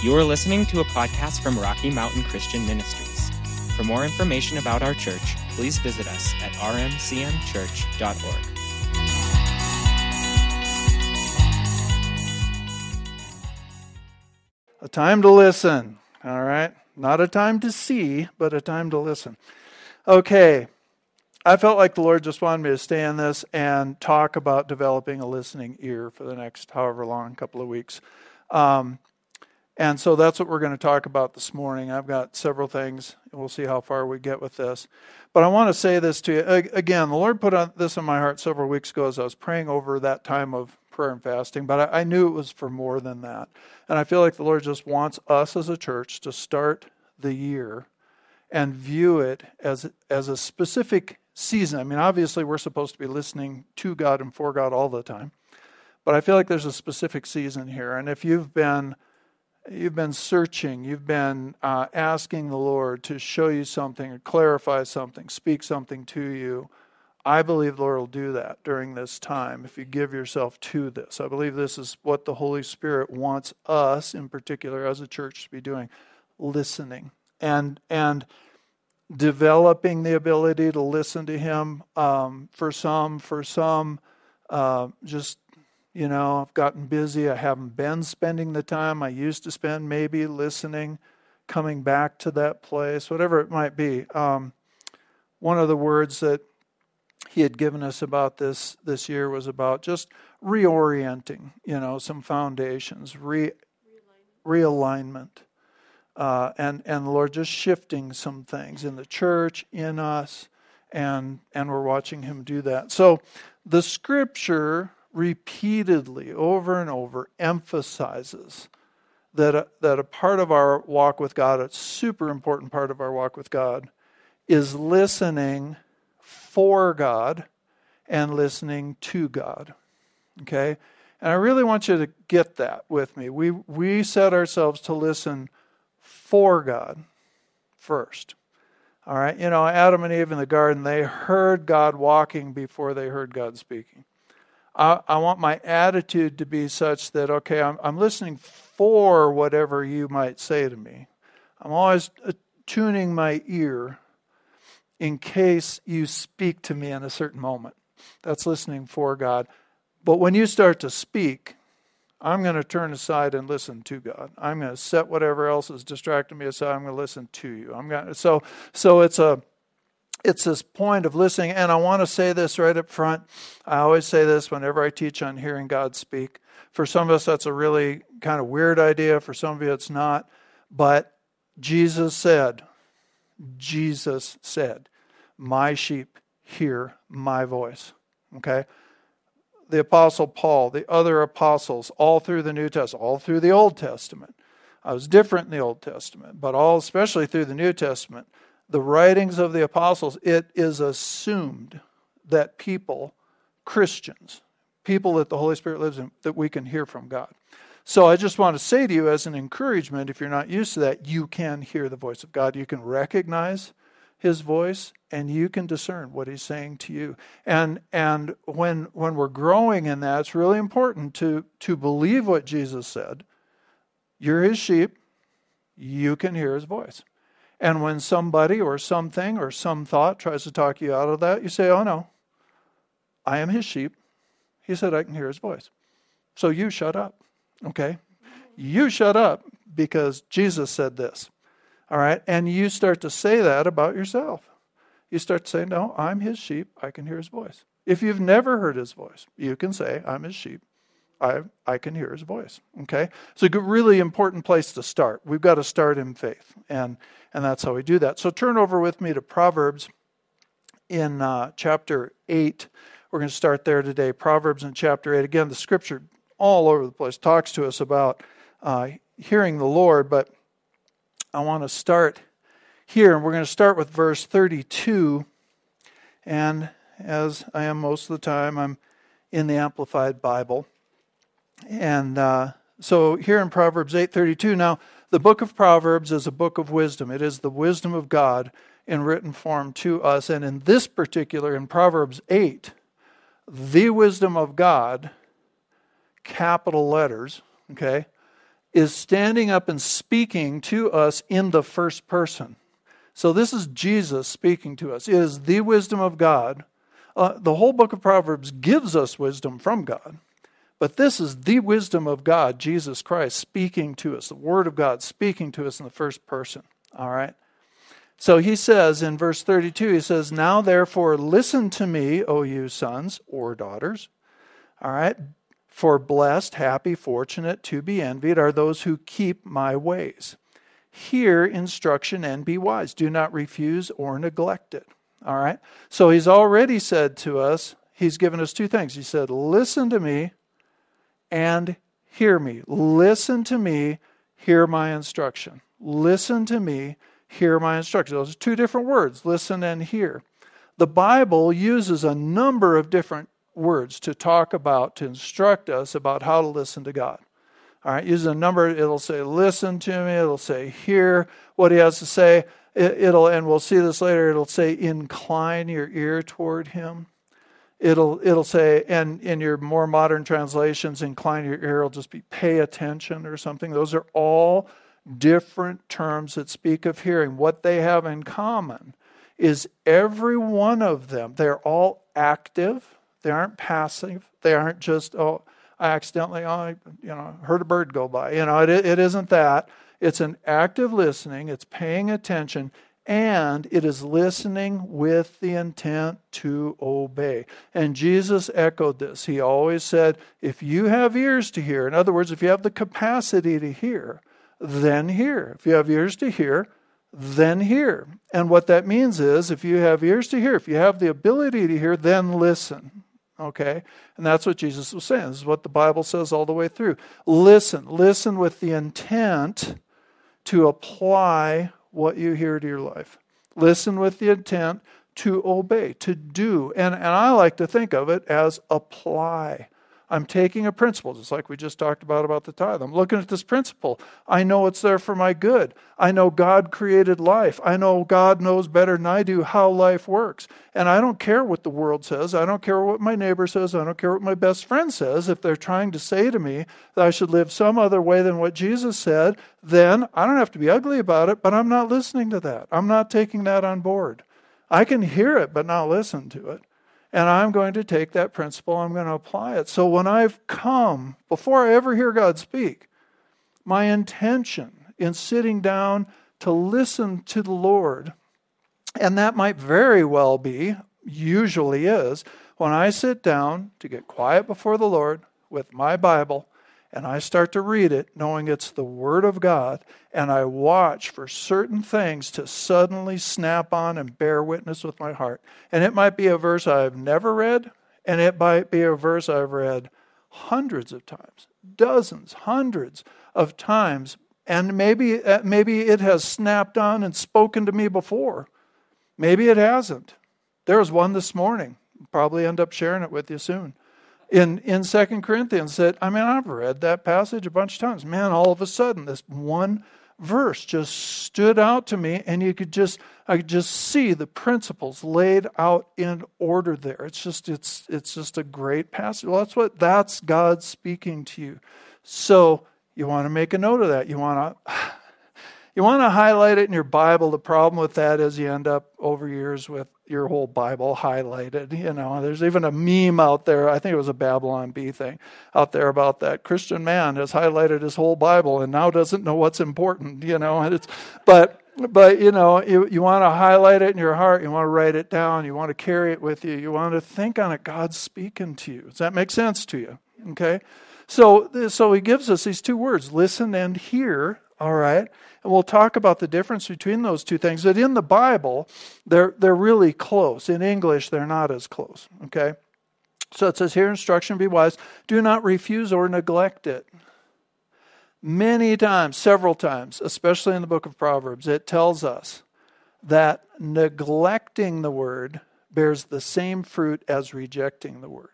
You're listening to a podcast from Rocky Mountain Christian Ministries. For more information about our church, please visit us at rmcmchurch.org. A time to listen, all right? Not a time to see, but a time to listen. Okay, I felt like the Lord just wanted me to stay in this and talk about developing a listening ear for the next however long, couple of weeks. And so that's what we're going to talk about this morning. I've got several things. We'll see how far we get with this. But I want to say this to you. Again, the Lord put this on my heart several weeks ago as I was praying over that time of prayer and fasting, but I knew it was for more than that. And I feel like the Lord just wants us as a church to start the year and view it as a specific season. I mean, obviously we're supposed to be listening to God and for God all the time, but I feel like there's a specific season here. And if you've been searching, you've been asking the Lord to show you something or clarify something, speak something to you, I believe the Lord will do that during this time if you give yourself to this. I believe this is what the Holy Spirit wants us, in particular as a church, to be doing, listening and developing the ability to listen to Him. For some, just, you know, I've gotten busy. I haven't been spending the time I used to spend, maybe listening, coming back to that place, whatever it might be. One of the words that He had given us about this year was about just reorienting, you know, some foundations, realignment. And the Lord just shifting some things in the church, in us, and we're watching Him do that. So the Scripture repeatedly, over and over, emphasizes that a part of our walk with God, a super important part of our walk with God, is listening for God and listening to God. Okay? And I really want you to get that with me. We set ourselves to listen for God first. All right? You know, Adam and Eve in the garden, they heard God walking before they heard God speaking. I want my attitude to be such that, okay, I'm listening for whatever you might say to me. I'm always tuning my ear in case you speak to me in a certain moment. That's listening for God. But when you start to speak, I'm going to turn aside and listen to God. I'm going to set whatever else is distracting me aside. I'm going to listen to you. So it's this point of listening. And I want to say this right up front. I always say this whenever I teach on hearing God speak. For some of us, that's a really kind of weird idea. For some of you, it's not. But Jesus said, my sheep hear my voice. Okay? The Apostle Paul, the other apostles, all through the New Testament, all through the Old Testament. I was different in the Old Testament, but all, especially through the New Testament, the writings of the apostles, it is assumed that people, Christians, people that the Holy Spirit lives in, that we can hear from God. So I just want to say to you as an encouragement, if you're not used to that, you can hear the voice of God. You can recognize His voice, and you can discern what He's saying to you. And when we're growing in that, it's really important to believe what Jesus said. You're His sheep. You can hear His voice. And when somebody or something or some thought tries to talk you out of that, you say, oh no, I am His sheep. He said I can hear His voice. So you shut up. Okay, you shut up because Jesus said this, all right? And you start to say that about yourself. You start to say, no, I'm His sheep. I can hear His voice. If you've never heard His voice, you can say, I'm His sheep. I can hear His voice, okay? It's a really important place to start. We've got to start in faith, and that's how we do that. So turn over with me to Proverbs in chapter 8. We're going to start there today. Proverbs in chapter 8. Again, the Scripture all over the place talks to us about hearing the Lord, but I want to start here, and we're going to start with verse 32, and as I am most of the time, I'm in the Amplified Bible, and so here in Proverbs 8:32, now the book of Proverbs is a book of wisdom. It is the wisdom of God in written form to us, and in this particular, in Proverbs 8, the wisdom of God, capital letters, okay, is standing up and speaking to us in the first person. So this is Jesus speaking to us. It is the wisdom of God. The whole book of Proverbs gives us wisdom from God. But this is the wisdom of God, Jesus Christ, speaking to us. The Word of God speaking to us in the first person. All right? So he says in verse 32, he says, "Now therefore listen to me, O you sons," or daughters. All right? "For blessed, happy, fortunate, to be envied are those who keep my ways. Hear instruction and be wise. Do not refuse or neglect it." All right? So he's already said to us, he's given us two things. He said, listen to me and hear me. Listen to me, hear my instruction. Listen to me, hear my instruction. Those are two different words, listen and hear. The Bible uses a number of different words to talk about, to instruct us about how to listen to God. All right, uses a number, it'll say, listen to me, it'll say, hear what he has to say, and we'll see this later, it'll say, incline your ear toward him. It'll say, and in your more modern translations, incline your ear will just be pay attention or something. Those are all different terms that speak of hearing. What they have in common is every one of them, they're all active, they aren't passive, they aren't just, oh, I accidentally, heard a bird go by. It isn't that. It's an active listening. It's paying attention. And it is listening with the intent to obey. And Jesus echoed this. He always said, if you have ears to hear, in other words, if you have the capacity to hear, then hear. If you have ears to hear, then hear. And what that means is, if you have ears to hear, if you have the ability to hear, then listen. Okay? And that's what Jesus was saying. This is what the Bible says all the way through. Listen. Listen with the intent to apply what you hear to your life. Listen with the intent to obey, to do. And I like to think of it as apply. I'm taking a principle, just like we just talked about the tithe. I'm looking at this principle. I know it's there for my good. I know God created life. I know God knows better than I do how life works. And I don't care what the world says. I don't care what my neighbor says. I don't care what my best friend says. If they're trying to say to me that I should live some other way than what Jesus said, then I don't have to be ugly about it, but I'm not listening to that. I'm not taking that on board. I can hear it, but not listen to it. And I'm going to take that principle, I'm going to apply it. So when I've come, before I ever hear God speak, my intention in sitting down to listen to the Lord, and that might very well be, usually is, when I sit down to get quiet before the Lord with my Bible, and I start to read it, knowing it's the Word of God, and I watch for certain things to suddenly snap on and bear witness with my heart. And it might be a verse I've never read, and it might be a verse I've read hundreds of times, dozens, hundreds of times, and maybe it has snapped on and spoken to me before. Maybe it hasn't. There was one this morning. I'll probably end up sharing it with you soon. In 2 Corinthians that, I've read that passage a bunch of times. Man, all of a sudden, this one verse just stood out to me, and I could just see the principles laid out in order there. It's just a great passage. Well, that's God speaking to you. So you want to make a note of that. You want to highlight it in your Bible. The problem with that is you end up over years with your whole Bible highlighted. There's even a meme out there. I think it was a Babylon Bee thing out there about that. Christian man has highlighted his whole Bible and now doesn't know what's important. You want to highlight it in your heart. You want to write it down. You want to carry it with you. You want to think on it. God's speaking to you. Does that make sense to you? Okay. So he gives us these two words, listen and hear. All right, and we'll talk about the difference between those two things. But in the Bible, they're really close. In English, they're not as close, okay? So it says, hear instruction, be wise. Do not refuse or neglect it. Many times, several times, especially in the book of Proverbs, it tells us that neglecting the word bears the same fruit as rejecting the word.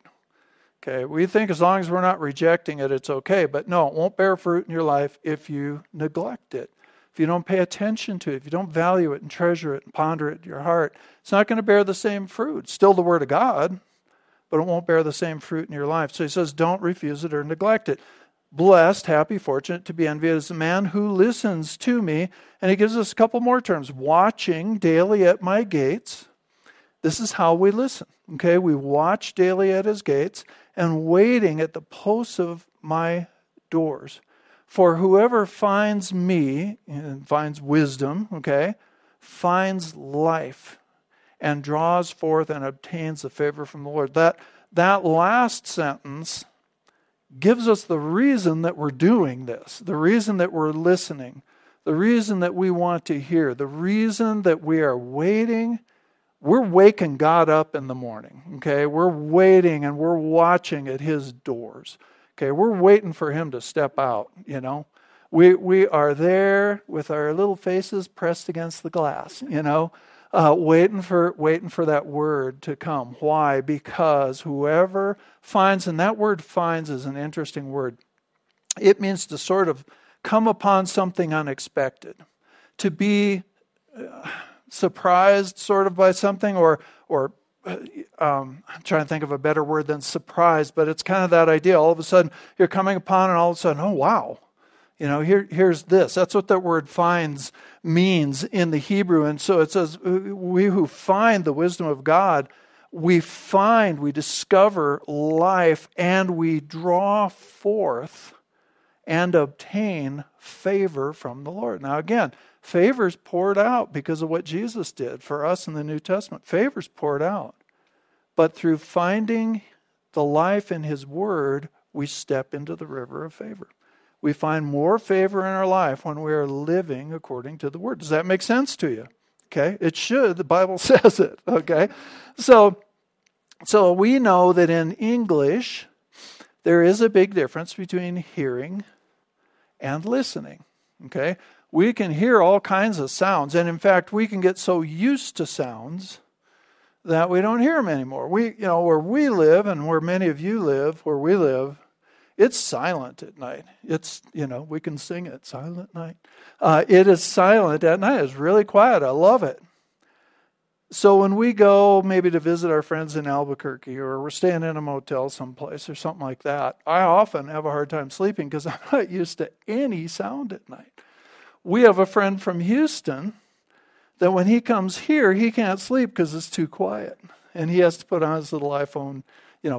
Okay, we think as long as we're not rejecting it, it's okay. But no, it won't bear fruit in your life if you neglect it. If you don't pay attention to it, if you don't value it and treasure it and ponder it in your heart, it's not going to bear the same fruit. It's still the Word of God, but it won't bear the same fruit in your life. So he says, don't refuse it or neglect it. Blessed, happy, fortunate, to be envied is the man who listens to me. And he gives us a couple more terms. Watching daily at my gates. This is how we listen. Okay, we watch daily at his gates and waiting at the posts of my doors. For whoever finds me, and finds wisdom, okay, finds life and draws forth and obtains the favor from the Lord. That last sentence gives us the reason that we're doing this, the reason that we're listening, the reason that we want to hear, the reason that we are waiting. We're waking God up in the morning, okay? We're waiting and we're watching at his doors. Okay, we're waiting for him to step out, you know. We are there with our little faces pressed against the glass, you know, waiting for that word to come. Why? Because whoever finds, and that word finds is an interesting word. It means to sort of come upon something unexpected, to be surprised sort of by something, or I'm trying to think of a better word than surprised, but it's kind of that idea. All of a sudden, you're coming upon and all of a sudden, oh, wow, you know, here's this. That's what that word finds means in the Hebrew. And so it says, we who find the wisdom of God, we discover life, and we draw forth and obtain favor from the Lord. Now, again, favor's poured out because of what Jesus did for us in the New Testament. Favor's poured out. But through finding the life in his word, we step into the river of favor. We find more favor in our life when we are living according to the word. Does that make sense to you? Okay, it should. The Bible says it. Okay, so we know that in English, there is a big difference between hearing and listening. Okay, we can hear all kinds of sounds. And in fact, we can get so used to sounds that we don't hear them anymore. Where we live and where many of you live, where we live, it's silent at night. It's, we can sing it, silent night. It is silent at night. It's really quiet. I love it. So when we go maybe to visit our friends in Albuquerque, or we're staying in a motel someplace or something like that, I often have a hard time sleeping because I'm not used to any sound at night. We have a friend from Houston that when he comes here, he can't sleep because it's too quiet. And he has to put on his little iPhone,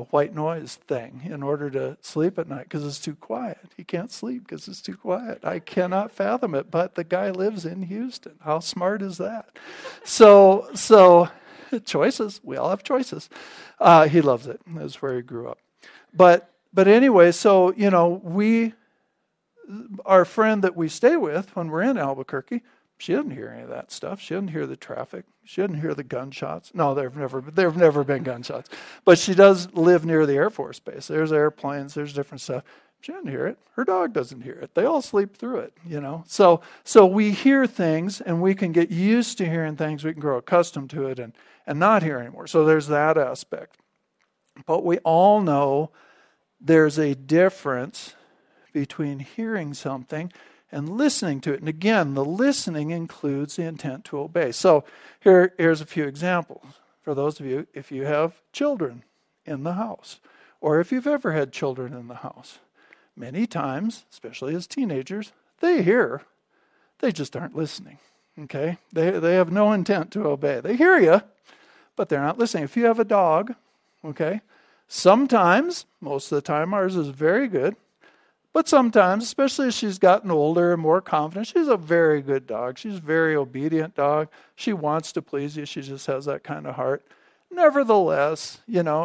white noise thing in order to sleep at night because it's too quiet. He can't sleep because it's too quiet. I cannot fathom it, but the guy lives in Houston. How smart is that? So choices. We all have choices. He loves it. That's where he grew up. But anyway, so, our friend that we stay with when we're in Albuquerque, she didn't hear any of that stuff. She didn't hear the traffic. She didn't hear the gunshots. No, there have never been gunshots. But she does live near the Air Force Base. There's airplanes. There's different stuff. She didn't hear it. Her dog doesn't hear it. They all sleep through it, So we hear things, and we can get used to hearing things. We can grow accustomed to it and not hear anymore. So there's that aspect. But we all know there's a difference between hearing something and listening to it. And again, the listening includes the intent to obey. So here's a few examples. For those of you, if you have children in the house, or if you've ever had children in the house, many times, especially as teenagers, they hear, they just aren't listening, okay? They have no intent to obey. They hear you, but they're not listening. If you have a dog, okay, sometimes, most of the time, ours is very good, but sometimes, especially as she's gotten older and more confident, she's a very good dog. She's a very obedient dog. She wants to please you. She just has that kind of heart. Nevertheless,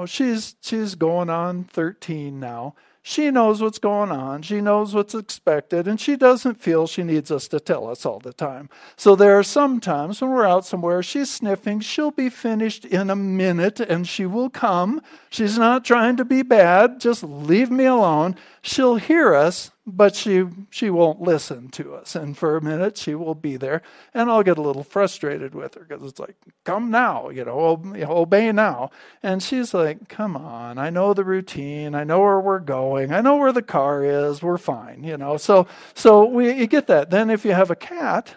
she's going on 13 now. She knows what's going on. She knows what's expected, and she doesn't feel she needs us to tell us all the time. So there are some times when we're out somewhere, she's sniffing. She'll be finished in a minute, and she will come. She's not trying to be bad. Just leave me alone. She'll hear us, but she won't listen to us. And for a minute, she will be there, and I'll get a little frustrated with her because it's like, come now, obey now. And she's like, come on, I know the routine. I know where we're going. I know where the car is. We're fine, So you get that. Then if you have a cat,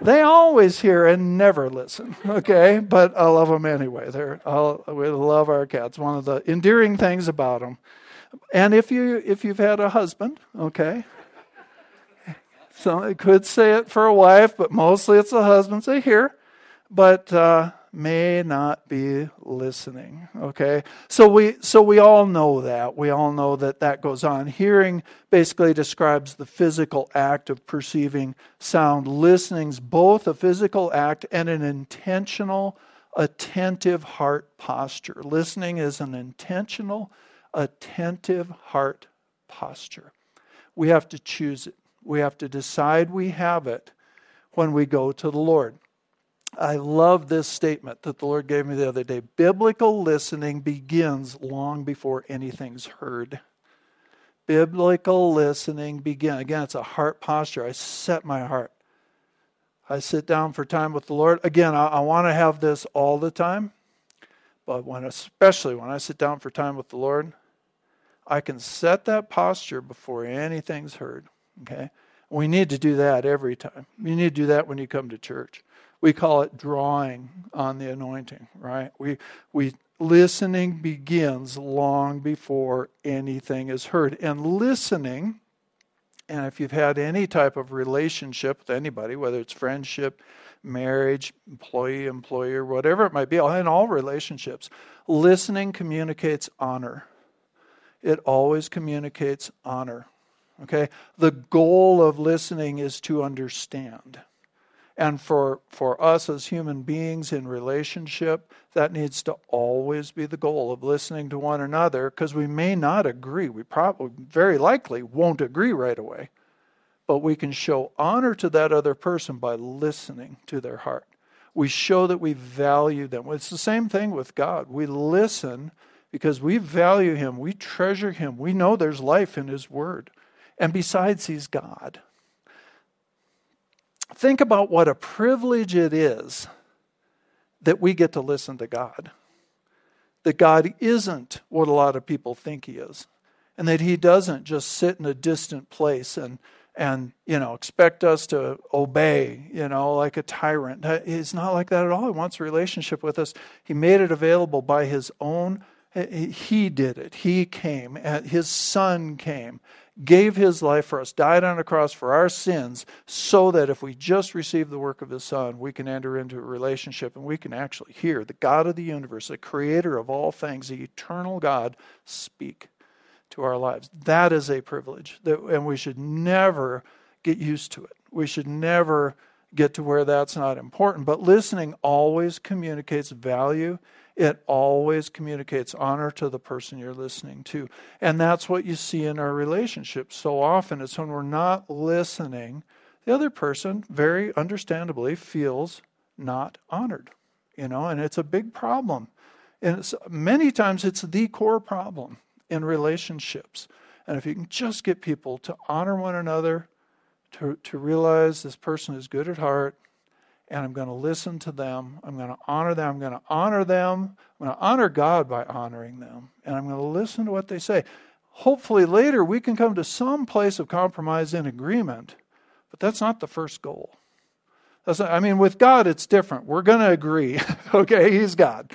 they always hear and never listen, okay? But I love them anyway. We love our cats. One of the endearing things about them And if you've had a husband, okay. So I could say it for a wife, but mostly it's the husbands that hear, but may not be listening. Okay, so we all know that. We all know that goes on. Hearing basically describes the physical act of perceiving sound. Listening's both a physical act and an intentional, attentive heart posture. Listening is an intentional, attentive heart posture. We have to choose it. We have to decide we have it when we go to the Lord. I love this statement that the Lord gave me the other day. Biblical listening begins long before anything's heard. Biblical listening begins. Again, it's a heart posture. I set my heart. I sit down for time with the Lord. Again, I want to have this all the time. But especially when I sit down for time with the Lord, I can set that posture before anything's heard. Okay, we need to do that every time. You need to do that when you come to church. We call it drawing on the anointing, right? We listening begins long before anything is heard. And listening, and if you've had any type of relationship with anybody, whether it's friendship, marriage, employee, employer, whatever it might be, in all relationships, listening communicates honor. It always communicates honor. Okay, the goal of listening is to understand. And for us as human beings in relationship, that needs to always be the goal of listening to one another, because we may not agree. We probably, very likely, won't agree right away. But we can show honor to that other person by listening to their heart. We show that we value them. It's the same thing with God. We listen because we value Him. We treasure Him. We know there's life in His Word. And besides, He's God. Think about what a privilege it is that we get to listen to God. That God isn't what a lot of people think He is. And that He doesn't just sit in a distant place and expect us to obey, like a tyrant. He's not like that at all. He wants a relationship with us. He made it available by His own. He did it. He came. His Son came. Gave His life for us, died on a cross for our sins, so that if we just receive the work of His Son, we can enter into a relationship and we can actually hear the God of the universe, the Creator of all things, the eternal God, speak to our lives. That is a privilege, and we should never get used to it. We should never get to where that's not important. But listening always communicates value. It always communicates honor to the person you're listening to. And that's what you see in our relationships so often. It's when we're not listening, the other person, very understandably, feels not honored. And it's a big problem. And many times it's the core problem in relationships. And if you can just get people to honor one another, to realize this person is good at heart, and I'm going to listen to them. I'm going to honor them. I'm going to honor God by honoring them. And I'm going to listen to what they say. Hopefully later we can come to some place of compromise and agreement. But that's not the first goal. With God it's different. We're going to agree. Okay, He's God.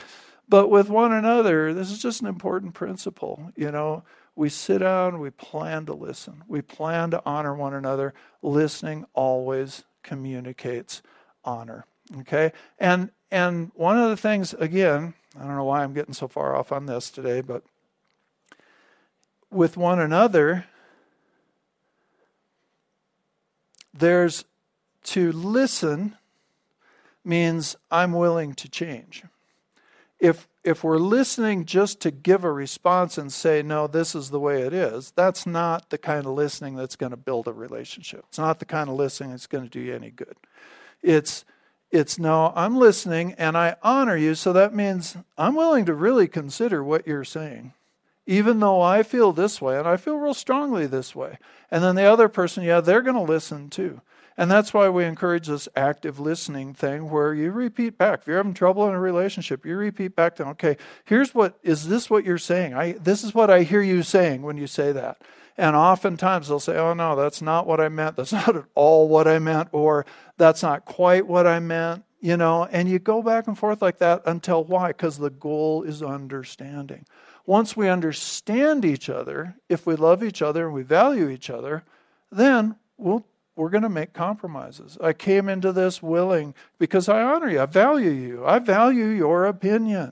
But with one another, this is just an important principle. We sit down, we plan to listen. We plan to honor one another. Listening always communicates honor. Okay? And one of the things, again, I don't know why I'm getting so far off on this today, but with one another, there's to listen means I'm willing to change. If we're listening just to give a response and say, no, this is the way it is, that's not the kind of listening that's going to build a relationship. It's not the kind of listening that's going to do you any good. It's no, I'm listening and I honor you, so that means I'm willing to really consider what you're saying, even though I feel this way, and I feel real strongly this way. And then the other person, they're going to listen too. And that's why we encourage this active listening thing where you repeat back. If you're having trouble in a relationship, you repeat back to them, okay, is this what you're saying? This is what I hear you saying when you say that. And oftentimes they'll say, oh no, that's not what I meant. That's not at all what I meant. Or that's not quite what I meant. You know, and you go back and forth like that until why? Because the goal is understanding. Once we understand each other, if we love each other and we value each other, then we're going to make compromises. I came into this willing because I honor you. I value you. I value your opinion.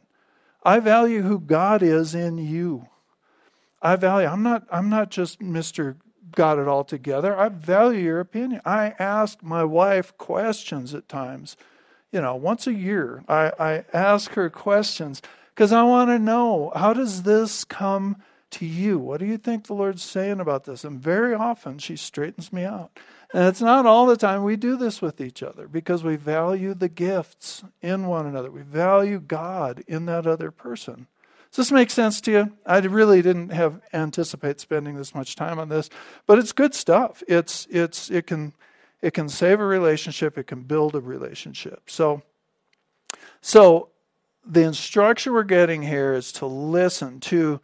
I value who God is in you. I value. I'm not just Mr. Got it all together. I value your opinion. I ask my wife questions at times. You know, once a year, I ask her questions because I want to know, how does this come to you? What do you think the Lord's saying about this? And very often she straightens me out. And it's not all the time we do this with each other because we value the gifts in one another. We value God in that other person. Does this make sense to you? I really didn't anticipate spending this much time on this, but it's good stuff. It can save a relationship. It can build a relationship. So the instruction we're getting here is to listen, to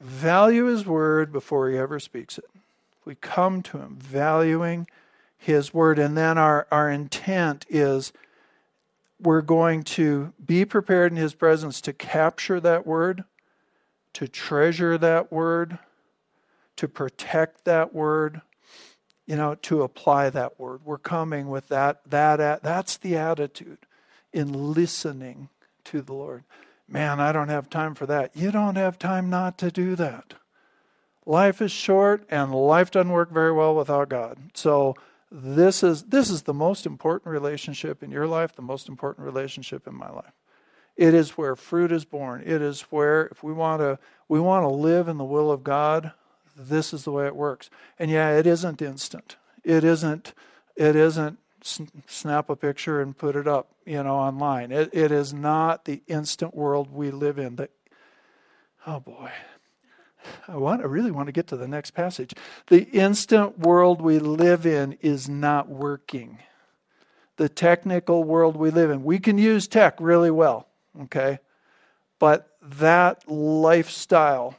value his word before he ever speaks it. We come to him valuing his word. And then our intent is we're going to be prepared in his presence to capture that word, to treasure that word, to protect that word, you know, to apply that word. We're coming with that's the attitude in listening to the Lord. Man, I don't have time for that. You don't have time not to do that. Life is short, and life doesn't work very well without God. So this is the most important relationship in your life, the most important relationship in my life. It is where fruit is born. It is where, if we want to live in the will of God, this is the way it works. And yeah, it isn't instant. It isn't snap a picture and put it up, you know, online. It is not the instant world we live in. Oh boy, I really want to get to the next passage. The instant world we live in is not working. The technical world we live in. We can use tech really well, okay? But that lifestyle,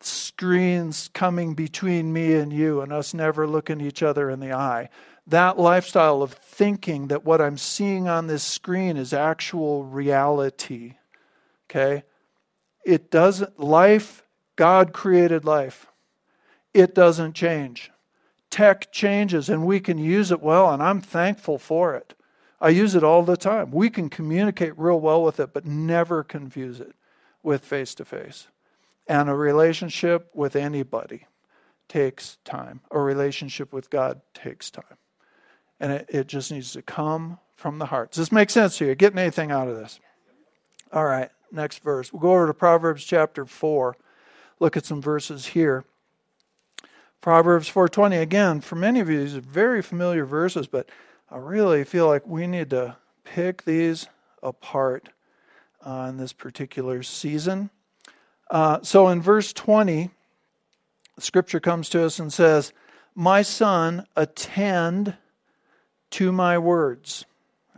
screens coming between me and you and us never looking each other in the eye. That lifestyle of thinking that what I'm seeing on this screen is actual reality. Okay? It doesn't, life, God created life. It doesn't change. Tech changes and we can use it well, and I'm thankful for it. I use it all the time. We can communicate real well with it, but never confuse it with face-to-face. And a relationship with anybody takes time. A relationship with God takes time. And it just needs to come from the heart. Does this make sense to you? Getting anything out of this? All right, next verse. We'll go over to Proverbs chapter 4. Look at some verses here. Proverbs 4:20. Again, for many of you, these are very familiar verses, but I really feel like we need to pick these apart in this particular season. So in verse 20, Scripture comes to us and says, "My son, attend to my words."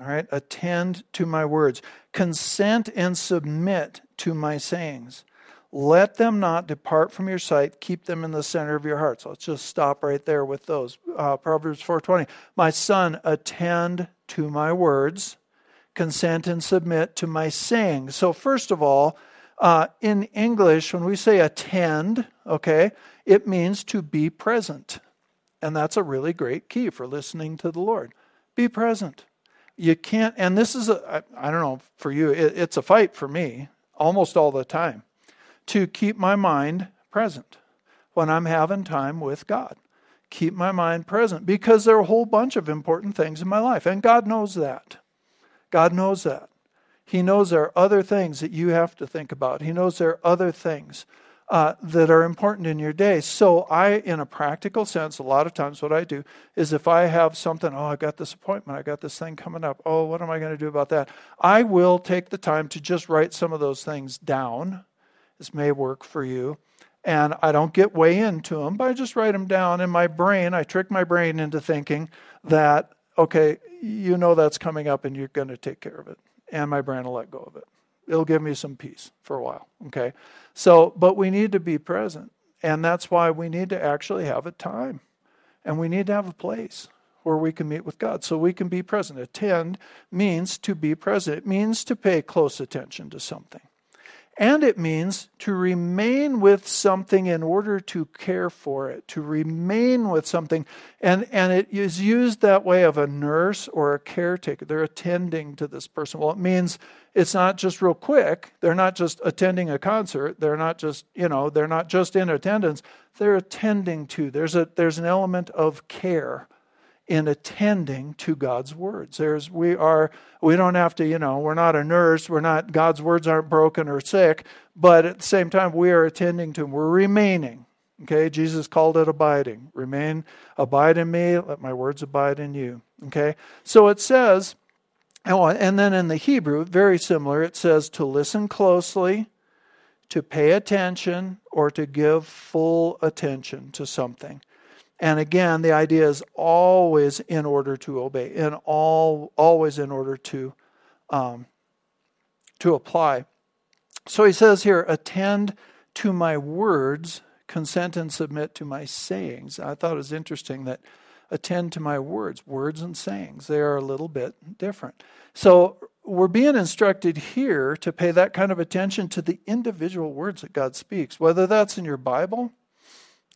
All right, attend to my words. "Consent and submit to my sayings. Let them not depart from your sight. Keep them in the center of your heart." So let's just stop right there with those. Proverbs 4:20. "My son, attend to my words. Consent and submit to my sayings." So first of all, in English, when we say attend, okay, it means to be present. And that's a really great key for listening to the Lord. Be present. You can't, and this is, I don't know for you, it's a fight for me almost all the time to keep my mind present when I'm having time with God. Keep my mind present because there are a whole bunch of important things in my life. And God knows that. God knows that. He knows there are other things that you have to think about. He knows there are other things that are important in your day. So I, in a practical sense, a lot of times what I do is if I have something, I got this appointment, I got this thing coming up, what am I going to do about that? I will take the time to just write some of those things down. This may work for you. And I don't get way into them, but I just write them down in my brain. I trick my brain into thinking that, okay, you know that's coming up and you're going to take care of it. And my brain will let go of it. It'll give me some peace for a while, okay? So, but we need to be present, and that's why we need to actually have a time, and we need to have a place where we can meet with God, so we can be present. Attend means to be present. It means to pay close attention to something. And it means to remain with something in order to care for it, to remain with something. And it is used that way of a nurse or a caretaker. They're attending to this person. Well, it means it's not just real quick. They're not just attending a concert. They're not just, they're not just in attendance. They're attending to. There's an element of care in attending to God's words. We don't have to, we're not a nurse, God's words aren't broken or sick, but at the same time, we are attending to them. We're remaining, okay? Jesus called it abiding. Remain, abide in me, let my words abide in you, okay? So it says, and then in the Hebrew, very similar, it says to listen closely, to pay attention, or to give full attention to something. And again, the idea is always in order to obey, and always in order to apply. So he says here, attend to my words, consent and submit to my sayings. I thought it was interesting that attend to my words, words and sayings, they are a little bit different. So we're being instructed here to pay that kind of attention to the individual words that God speaks, whether that's in your Bible.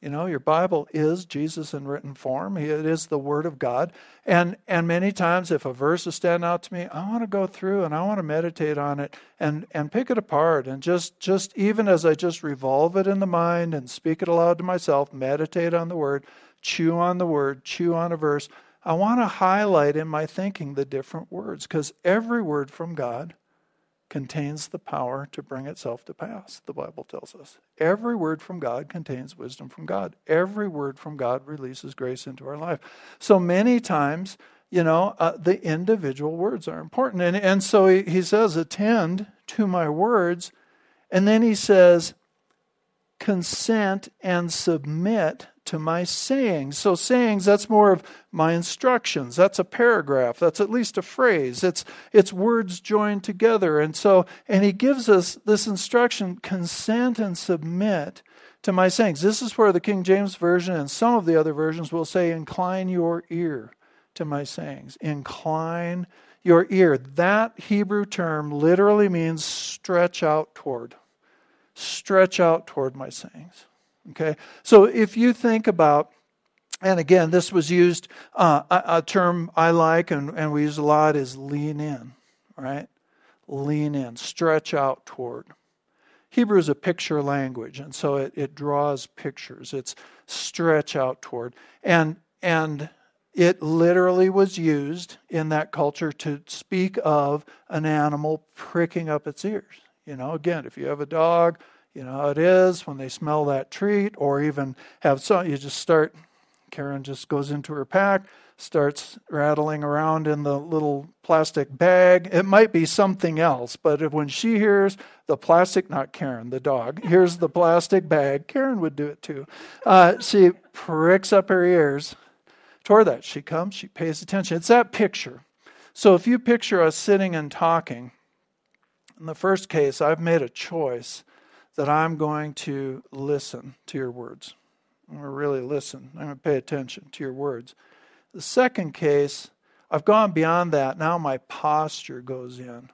Your Bible is Jesus in written form. It is the Word of God. And many times if a verse is standing out to me, I want to go through and I want to meditate on it and pick it apart. And just even as I just revolve it in the mind and speak it aloud to myself, meditate on the Word, chew on the Word, chew on a verse, I want to highlight in my thinking the different words, because every word from God contains the power to bring itself to pass, the Bible tells us. Every word from God contains wisdom from God. Every word from God releases grace into our life. So many times, the individual words are important. And so he says, attend to my words. And then he says, consent and submit to my sayings. So sayings, that's more of my instructions. That's a paragraph. That's at least a phrase. It's words joined together. And he gives us this instruction, consent and submit to my sayings. This is where the King James Version and some of the other versions will say, incline your ear to my sayings. Incline your ear. That Hebrew term literally means stretch out toward. Stretch out toward my sayings. Okay, so if you think about, and again, this was used, a term I like and we use a lot is lean in, right? Lean in, stretch out toward. Hebrew is a picture language, and so it draws pictures. It's stretch out toward. And it literally was used in that culture to speak of an animal pricking up its ears. Again, if you have a dog, you know how it is when they smell that treat, or even have some, you just start, Karen just goes into her pack, starts rattling around in the little plastic bag. It might be something else, but when she hears the plastic, not Karen, the dog, hears the plastic bag, Karen would do it too. She pricks up her ears toward that. She comes, she pays attention. It's that picture. So if you picture us sitting and talking, in the first case, I've made a choice that I'm going to listen to your words. I'm going to really listen. I'm going to pay attention to your words. The second case, I've gone beyond that. Now my posture goes in.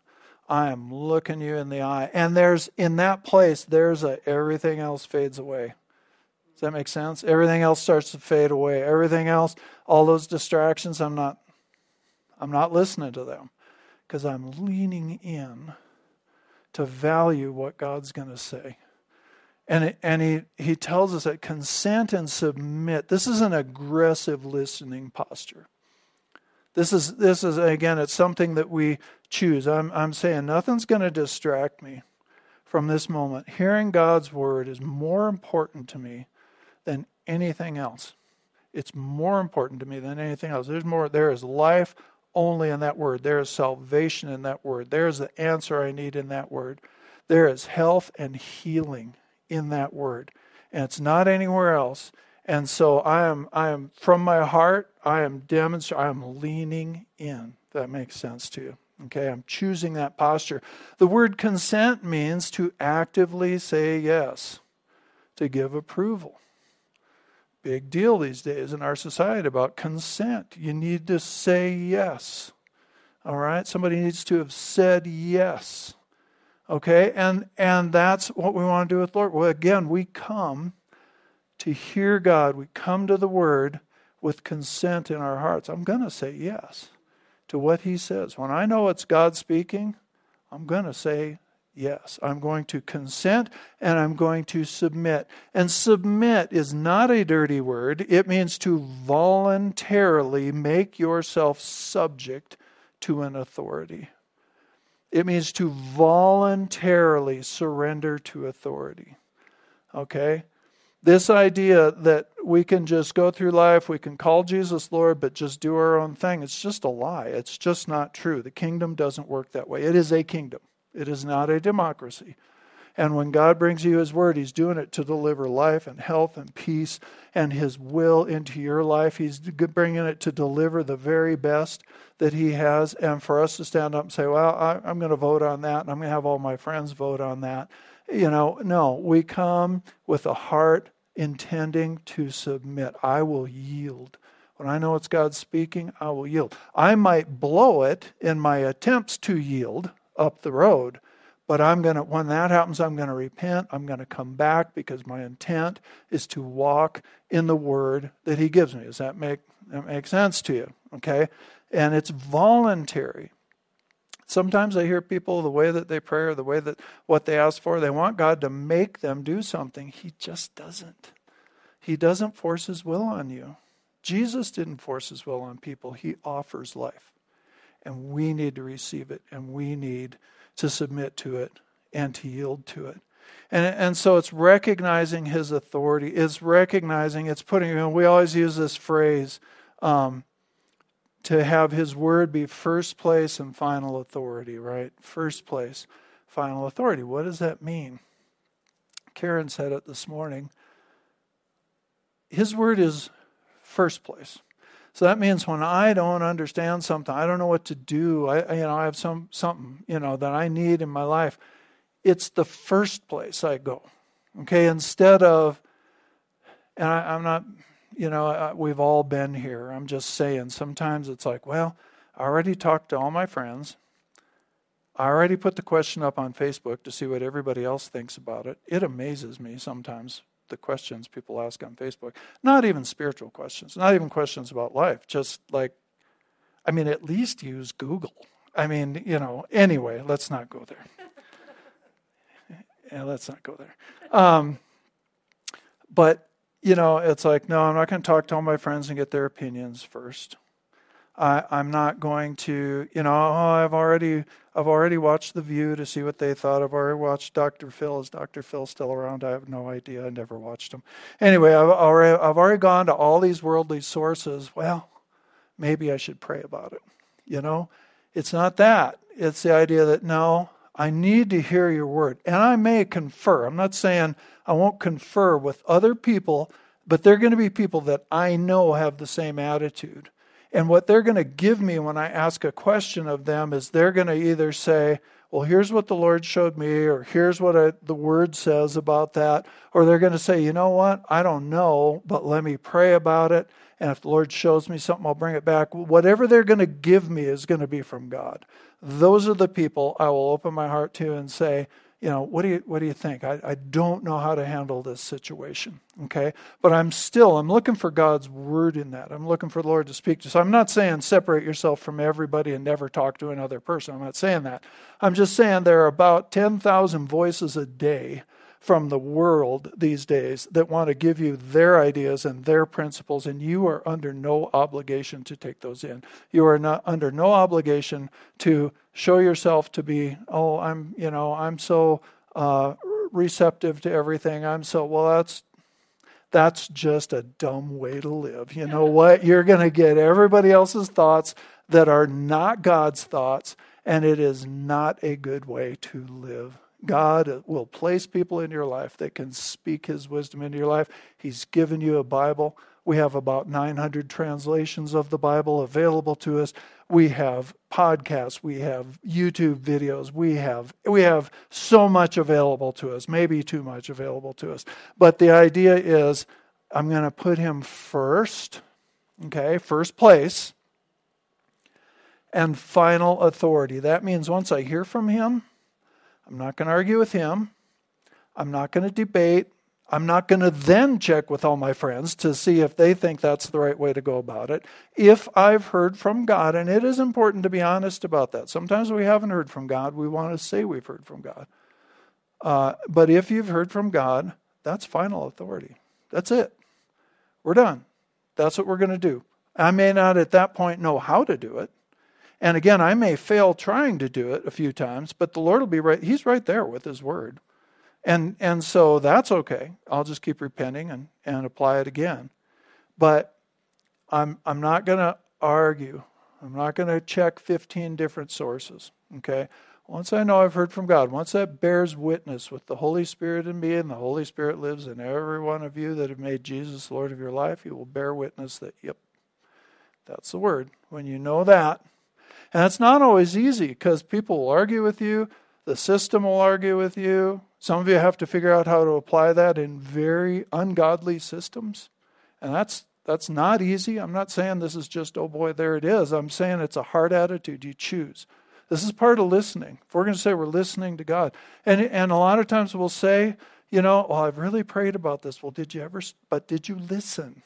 I am looking you in the eye. And in that place, everything else fades away. Does that make sense? Everything else starts to fade away. Everything else, all those distractions, I'm not listening to them, because I'm leaning in to value what God's going to say. And he tells us that consent and submit. This is an aggressive listening posture. This is again, it's something that we choose. I'm saying nothing's going to distract me from this moment. Hearing God's word is more important to me than anything else. It's more important to me than anything else. There is life only in that word. There is salvation in that word. There is the answer I need in that word. There is health and healing in that word. And it's not anywhere else. And so I am from my heart, I am leaning in. If that makes sense to you. Okay, I'm choosing that posture. The word consent means to actively say yes, to give approval, big deal these days in our society about consent. You need to say yes. All right? Somebody needs to have said yes. Okay? And that's what we want to do with the Lord. Well, again, we come to hear God. We come to the Word with consent in our hearts. I'm going to say yes to what He says. When I know it's God speaking, I'm going to say yes. I'm going to consent and I'm going to submit. And submit is not a dirty word. It means to voluntarily make yourself subject to an authority. It means to voluntarily surrender to authority. Okay? This idea that we can just go through life, we can call Jesus Lord, but just do our own thing, it's just a lie. It's just not true. The kingdom doesn't work that way. It is a kingdom. It is not a democracy. And when God brings you His Word, He's doing it to deliver life and health and peace and His will into your life. He's bringing it to deliver the very best that He has. And for us to stand up and say, well, I'm going to vote on that, and I'm going to have all my friends vote on that. You know, no, we come with a heart intending to submit. I will yield. When I know it's God speaking, I will yield. I might blow it in my attempts to yield up the road, but I'm going to, when that happens, I'm going to repent. I'm going to come back because my intent is to walk in the Word that He gives me. Does that make sense to you? Okay? And it's voluntary. Sometimes I hear people, the way that they pray or the way that what they ask for, they want God to make them do something. He just doesn't. He doesn't force His will on you. Jesus didn't force His will on people. He offers life. And we need to receive it. And we need to submit to it and to yield to it. And so it's recognizing His authority. It's recognizing, it's putting, you know, we always use this phrase, to have His Word be first place and final authority, right? First place, final authority. What does that mean? Karen said it this morning. His Word is first place. So that means when I don't understand something, I don't know what to do, I have something, that I need in my life, it's the first place I go. Okay, instead of, and I'm not... we've all been here. I'm just saying, sometimes it's like, well, I already talked to all my friends. I already put the question up on Facebook to see what everybody else thinks about it. It amazes me sometimes, the questions people ask on Facebook. Not even spiritual questions, not even questions about life. Just like, at least use Google. Anyway, let's not go there. But it's like, no, I'm not going to talk to all my friends and get their opinions first. I'm not going to, I've already watched The View to see what they thought. I've already watched Dr. Phil. Is Dr. Phil still around? I have no idea. I never watched him. Anyway, I've already gone to all these worldly sources. Well, maybe I should pray about it. It's not that. It's the idea that, no, I need to hear your Word. And I may confer. I'm not saying I won't confer with other people, but they're going to be people that I know have the same attitude. And what they're going to give me when I ask a question of them is they're going to either say, well, here's what the Lord showed me, or here's what the Word says about that. Or they're going to say, you know what? I don't know, but let me pray about it. And if the Lord shows me something, I'll bring it back. Whatever they're going to give me is going to be from God. Those are the people I will open my heart to and say, what do you think? I don't know how to handle this situation, okay? But I'm looking for God's Word in that. I'm looking for the Lord to speak to. So I'm not saying separate yourself from everybody and never talk to another person. I'm not saying that. I'm just saying there are about 10,000 voices a day from the world these days that want to give you their ideas and their principles, and you are under no obligation to take those in. You are not under no obligation to show yourself to be, I'm so receptive to everything. That's just a dumb way to live. You know what? You're going to get everybody else's thoughts that are not God's thoughts, and it is not a good way to live. God will place people in your life that can speak His wisdom into your life. He's given you a Bible. We have about 900 translations of the Bible available to us. We have podcasts. We have YouTube videos. We have so much available to us, maybe too much available to us. But the idea is, I'm going to put him first, okay, first place, and final authority. That means once I hear from him, I'm not going to argue with him. I'm not going to debate. I'm not going to then check with all my friends to see if they think that's the right way to go about it. If I've heard from God, and it is important to be honest about that. Sometimes we haven't heard from God. We want to say we've heard from God. But if you've heard from God, that's final authority. That's it. We're done. That's what we're going to do. I may not at that point know how to do it. And again, I may fail trying to do it a few times, but the Lord will be right. He's right there with his word. And so that's okay. I'll just keep repenting and apply it again. But I'm not going to argue. I'm not going to check 15 different sources. Okay? Once I know I've heard from God, once that bears witness with the Holy Spirit in me, and the Holy Spirit lives in every one of you that have made Jesus Lord of your life, you will bear witness that, yep, that's the word. When you know that, and it's not always easy because people will argue with you. The system will argue with you. Some of you have to figure out how to apply that in very ungodly systems. And that's not easy. I'm not saying this is just, oh boy, there it is. I'm saying it's a hard attitude you choose. This is part of listening. If we're going to say we're listening to God. And a lot of times we'll say, you know, well, I've really prayed about this. Well, did you listen?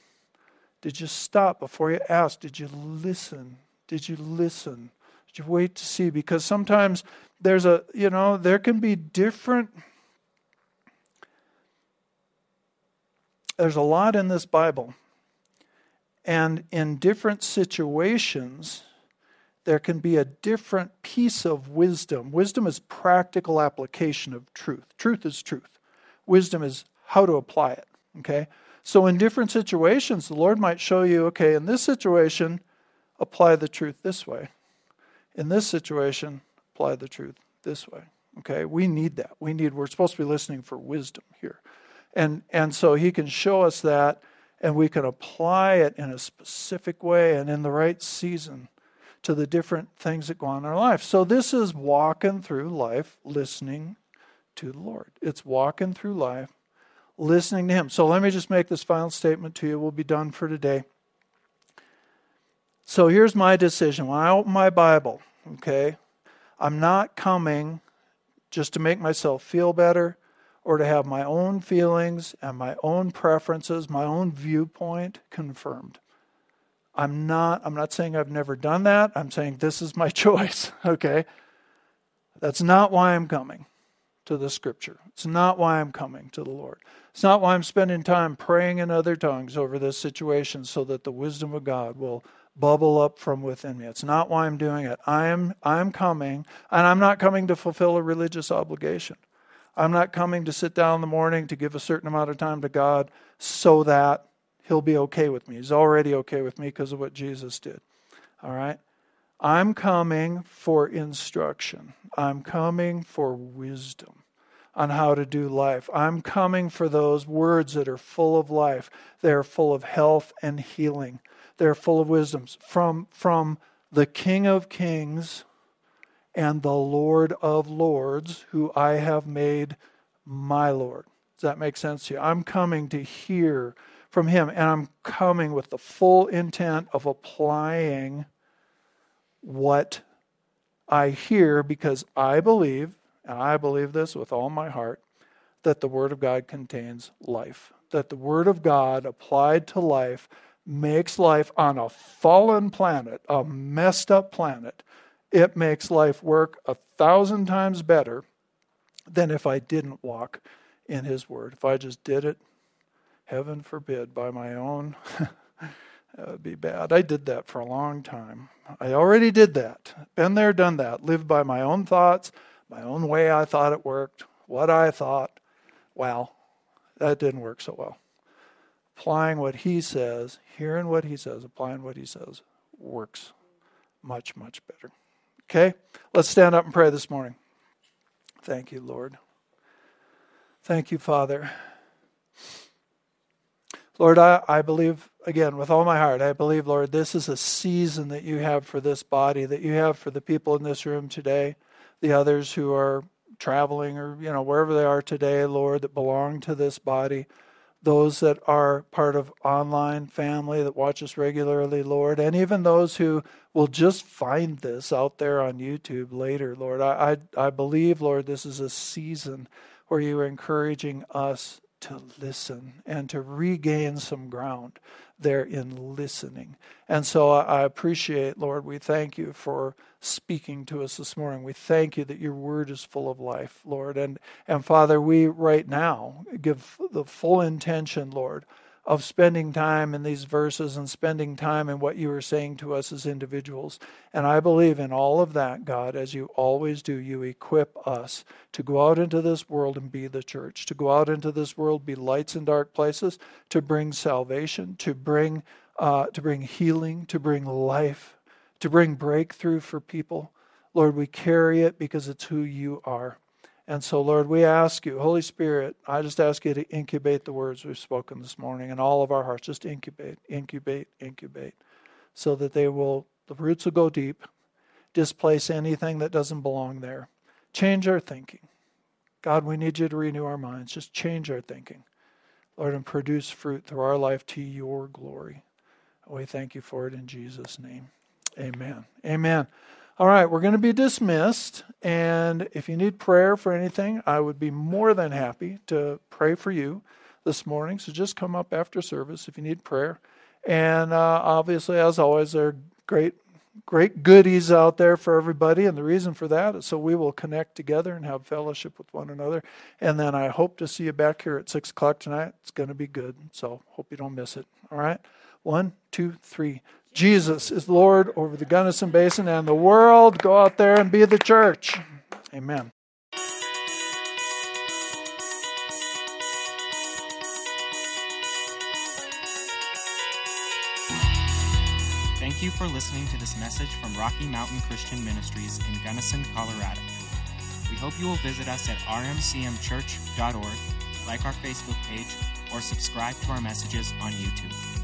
Did you stop before you asked? Did you listen? Did you listen? Did you wait to see? Because sometimes there's a, you know, there can be different. There's a lot in this Bible. And in different situations, there can be a different piece of wisdom. Wisdom is practical application of truth. Truth is truth. Wisdom is how to apply it. Okay? So in different situations, the Lord might show you, okay, in this situation, apply the truth this way. In this situation, apply the truth this way. Okay? We need that. We're supposed to be listening for wisdom here. And so he can show us that, and we can apply it in a specific way and in the right season to the different things that go on in our life. So this is walking through life listening to the Lord. It's walking through life listening to him. So let me just make this final statement to you. We'll be done for today. So here's my decision. When I open my Bible, okay, I'm not coming just to make myself feel better or to have my own feelings and my own preferences, my own viewpoint confirmed. I'm not saying I've never done that. I'm saying this is my choice, okay? That's not why I'm coming to the Scripture. It's not why I'm coming to the Lord. It's not why I'm spending time praying in other tongues over this situation so that the wisdom of God will bubble up from within me. It's not why I'm doing it. I'm coming, and I'm not coming to fulfill a religious obligation. I'm not coming to sit down in the morning to give a certain amount of time to God so that he'll be okay with me. He's already okay with me because of what Jesus did. All right? I'm coming for instruction. I'm coming for wisdom on how to do life. I'm coming for those words that are full of life. They're full of health and healing. They're full of wisdoms from the King of Kings and the Lord of Lords, who I have made my Lord. Does that make sense to you? I'm coming to hear from him, and I'm coming with the full intent of applying what I hear, because I believe, and I believe this with all my heart, that the Word of God contains life. That the Word of God applied to life makes life on a fallen planet, a messed up planet. It makes life work 1,000 times better than if I didn't walk in his word. If I just did it, heaven forbid, by my own, that would be bad. I did that for a long time. I already did that. Been there, done that. Lived by my own thoughts, my own way I thought it worked, what I thought. Wow, that didn't work so well. Applying what he says, hearing what he says, applying what he says works much, much better. Okay, let's stand up and pray this morning. Thank you, Lord. Thank you, Father. Lord, I believe, again, with all my heart, I believe, Lord, this is a season that you have for this body, that you have for the people in this room today, the others who are traveling or, you know, wherever they are today, Lord, that belong to this body. those that are part of online family that watch us regularly, Lord, and even those who will just find this out there on YouTube later, Lord. I believe, Lord, this is a season where you're encouraging us to listen and to regain some ground there in listening. And so I appreciate, Lord, we thank you for speaking to us this morning. We thank you that your word is full of life, Lord. And Father, we right now give the full intention, Lord, of spending time in these verses and spending time in what you are saying to us as individuals. And I believe in all of that, God, as you always do, you equip us to go out into this world and be the church, to go out into this world, be lights in dark places, to bring salvation, to bring healing, to bring life, to bring breakthrough for people. Lord, we carry it because it's who you are. And so, Lord, we ask you, Holy Spirit, I just ask you to incubate the words we've spoken this morning in all of our hearts. Just incubate, so that the roots will go deep, displace anything that doesn't belong there. Change our thinking. God, we need you to renew our minds. Just change our thinking, Lord, and produce fruit through our life to your glory. We thank you for it in Jesus' name. Amen. Amen. All right, we're going to be dismissed, and if you need prayer for anything, I would be more than happy to pray for you this morning, so just come up after service if you need prayer. And obviously, as always, there are great goodies out there for everybody, and the reason for that is so we will connect together and have fellowship with one another, and then I hope to see you back here at 6 o'clock tonight. It's going to be good, so hope you don't miss it. All right, 1, 2, 3. Jesus is Lord over the Gunnison Basin and the world. Go out there and be the church. Amen. Thank you for listening to this message from Rocky Mountain Christian Ministries in Gunnison, Colorado. We hope you will visit us at rmcmchurch.org, like our Facebook page, or subscribe to our messages on YouTube.